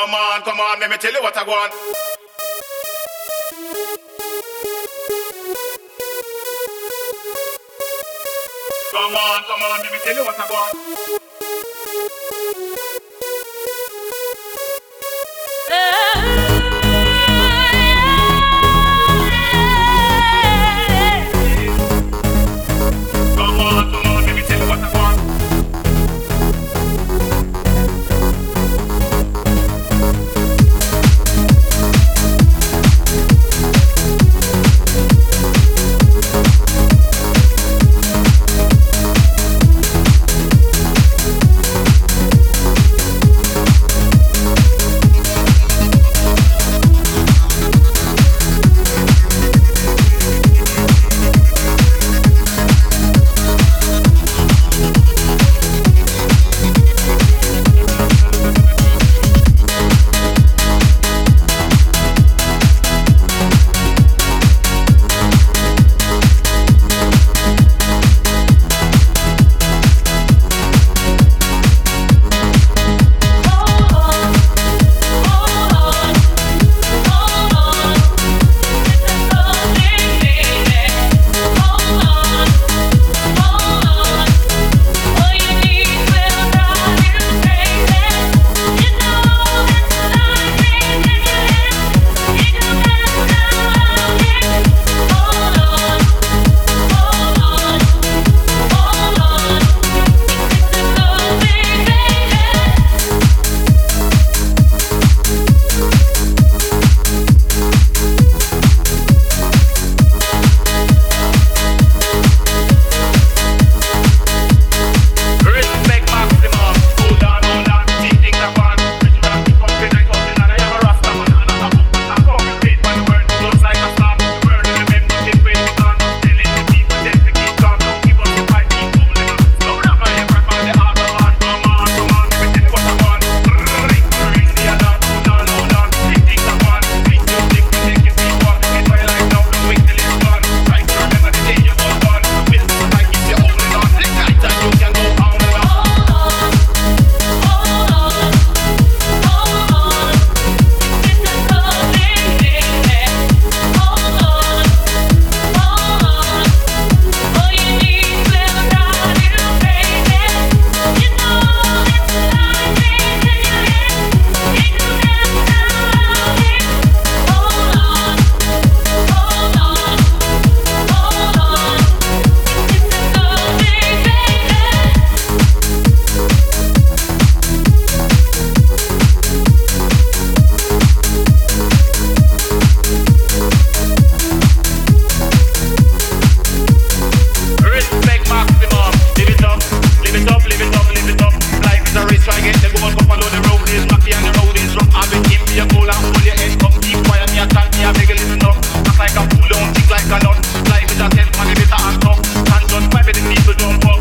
Come on, let me tell you what I want. Come on, let me tell you what I want. Come on, let me tell you what I want. Like a nut, life is a test, man, it is a handcuff. Hands on, my people don't pop.